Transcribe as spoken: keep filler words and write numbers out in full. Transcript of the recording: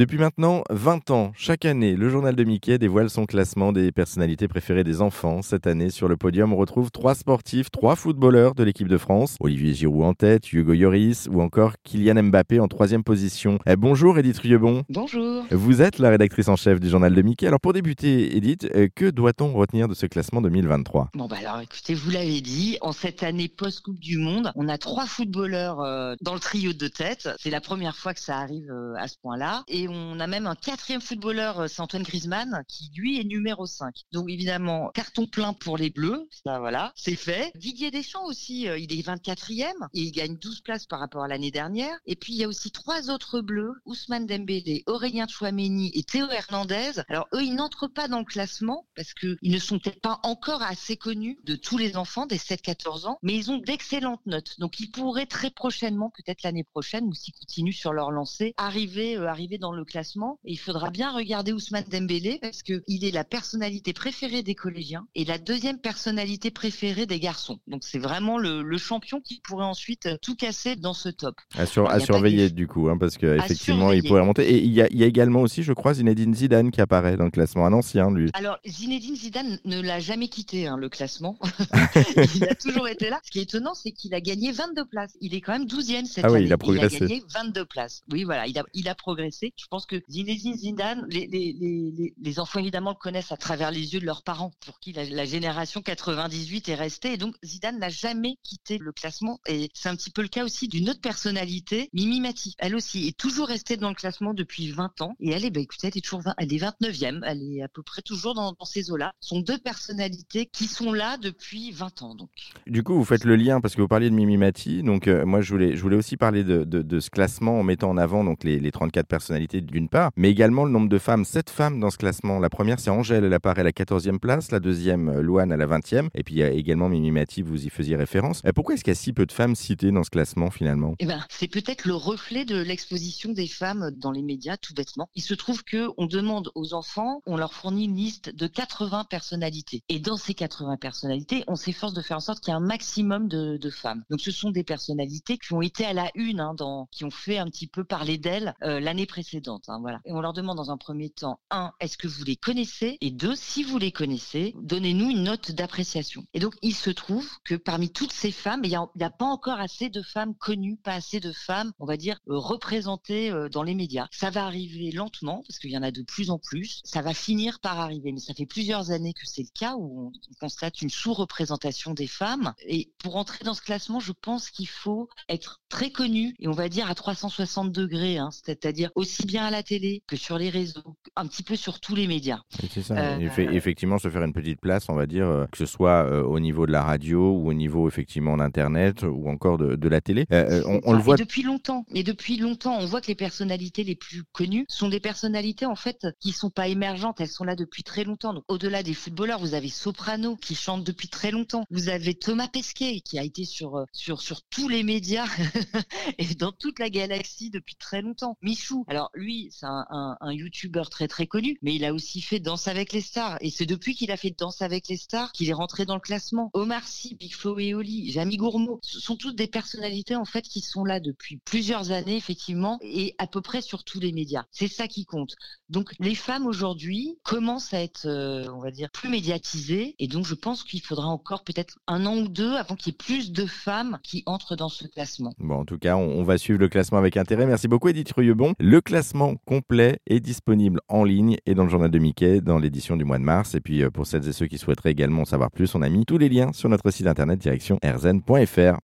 Depuis maintenant vingt ans, chaque année, le journal de Mickey dévoile son classement des personnalités préférées des enfants. Cette année, sur le podium, on retrouve trois sportifs, trois footballeurs de l'équipe de France. Olivier Giroud en tête, Hugo Lloris ou encore Kylian Mbappé en troisième position. Eh, bonjour Edith Rieubon. Bonjour. Vous êtes la rédactrice en chef du journal de Mickey. Alors pour débuter, Edith, que doit-on retenir de ce classement deux mille vingt-trois ? Bon bah alors écoutez, vous l'avez dit, en cette année post-Coupe du Monde, on a trois footballeurs euh, dans le trio de tête. C'est la première fois que ça arrive euh, à ce point-là. Et Et on a même un quatrième footballeur, c'est Antoine Griezmann, qui lui est numéro cinq. Donc évidemment, carton plein pour les Bleus, ça voilà, c'est fait. Didier Deschamps aussi, euh, il est vingt-quatrième, et il gagne douze places par rapport à l'année dernière. Et puis il y a aussi trois autres Bleus, Ousmane Dembélé, Aurélien Tchouaméni et Théo Hernandez. Alors eux, ils n'entrent pas dans le classement, parce qu'ils ne sont peut-être pas encore assez connus de tous les enfants des sept à quatorze ans, mais ils ont d'excellentes notes. Donc ils pourraient très prochainement, peut-être l'année prochaine, ou s'ils continuent sur leur lancée, arriver, euh, arriver dans le classement. Et il faudra bien regarder Ousmane Dembélé parce qu'il est la personnalité préférée des collégiens et la deuxième personnalité préférée des garçons. Donc c'est vraiment le, le champion qui pourrait ensuite tout casser dans ce top. À, sur, Alors, à surveiller que... du coup, hein, parce qu'effectivement il pourrait remonter. Et il y, a, il y a également aussi, je crois, Zinédine Zidane qui apparaît dans le classement, un ancien lui. Alors Zinédine Zidane ne l'a jamais quitté, hein, le classement. Il a toujours été là. Ce qui est étonnant, c'est qu'il a gagné vingt-deux places. Il est quand même douzième cette ah oui, année. Il a progressé. Il a gagné vingt-deux places. Oui, voilà, il a, il a progressé. Je pense que Zinédine Zidane, les, les, les, les enfants évidemment le connaissent à travers les yeux de leurs parents, pour qui la, la génération quatre-vingt-dix-huit est restée. Et donc Zidane n'a jamais quitté le classement. Et c'est un petit peu le cas aussi d'une autre personnalité, Mimi Mathy. Elle aussi est toujours restée dans le classement depuis vingt ans. Et elle est, bah, écoutez, elle est toujours elle est vingt-neuvième. Elle est à peu près toujours dans, dans ces eaux-là. Ce sont deux personnalités qui sont là depuis vingt ans. Donc. Du coup, vous faites le lien parce que vous parliez de Mimi Mathy. Donc euh, moi, je voulais, je voulais aussi parler de, de, de ce classement en mettant en avant donc, les, les trente-quatre personnalités d'une part, mais également le nombre de femmes, sept femmes dans ce classement. La première, c'est Angèle, elle apparaît à la quatorzième place, la deuxième, Louane à la vingtième, et puis il y a également Mimi Mathy, vous y faisiez référence. Pourquoi est-ce qu'il y a si peu de femmes citées dans ce classement finalement ? Eh ben, c'est peut-être le reflet de l'exposition des femmes dans les médias, tout bêtement. Il se trouve qu'on demande aux enfants, on leur fournit une liste de quatre-vingts personnalités. Et dans ces quatre-vingts personnalités, on s'efforce de faire en sorte qu'il y ait un maximum de, de femmes. Donc ce sont des personnalités qui ont été à la une, hein, dans, qui ont fait un petit peu parler d'elles euh, l'année précédente. Hein, voilà. Et on leur demande dans un premier temps, un, est-ce que vous les connaissez ? Et deux, si vous les connaissez, donnez-nous une note d'appréciation. Et donc, il se trouve que parmi toutes ces femmes, il n'y a, a pas encore assez de femmes connues, pas assez de femmes, on va dire, euh, représentées euh, dans les médias. Ça va arriver lentement, parce qu'il y en a de plus en plus. Ça va finir par arriver. Mais ça fait plusieurs années que c'est le cas, où on constate une sous-représentation des femmes. Et pour entrer dans ce classement, je pense qu'il faut être très connu, et on va dire à trois cent soixante degrés, hein, c'est-à-dire aussi bien à la télé que sur les réseaux, un petit peu sur tous les médias. C'est ça. Euh, Effect- euh, effectivement, se faire une petite place, on va dire, euh, que ce soit euh, au niveau de la radio ou au niveau effectivement d'Internet ou encore de, de la télé. Euh, on, on le voit et depuis longtemps. Et depuis longtemps, on voit que les personnalités les plus connues sont des personnalités en fait qui sont pas émergentes. Elles sont là depuis très longtemps. Donc, au-delà des footballeurs, vous avez Soprano qui chante depuis très longtemps. Vous avez Thomas Pesquet qui a été sur sur sur tous les médias et dans toute la galaxie depuis très longtemps. Michou. Alors lui, c'est un, un, un YouTuber très très connu, mais il a aussi fait Danse avec les stars. Et c'est depuis qu'il a fait Danse avec les stars qu'il est rentré dans le classement. Omar Sy, Big Flo et Oli, Jamy Gourmeau, ce sont toutes des personnalités en fait qui sont là depuis plusieurs années effectivement et à peu près sur tous les médias. C'est ça qui compte. Donc les femmes aujourd'hui commencent à être, euh, on va dire, plus médiatisées. Et donc je pense qu'il faudra encore peut-être un an ou deux avant qu'il y ait plus de femmes qui entrent dans ce classement. Bon, en tout cas, on, on va suivre le classement avec intérêt. Merci beaucoup Edith Rieubon. Le classement complet est disponible en ligne et dans le journal de Mickey dans l'édition du mois de mars. Et puis pour celles et ceux qui souhaiteraient également en savoir plus, on a mis tous les liens sur notre site internet direction r z n point f r.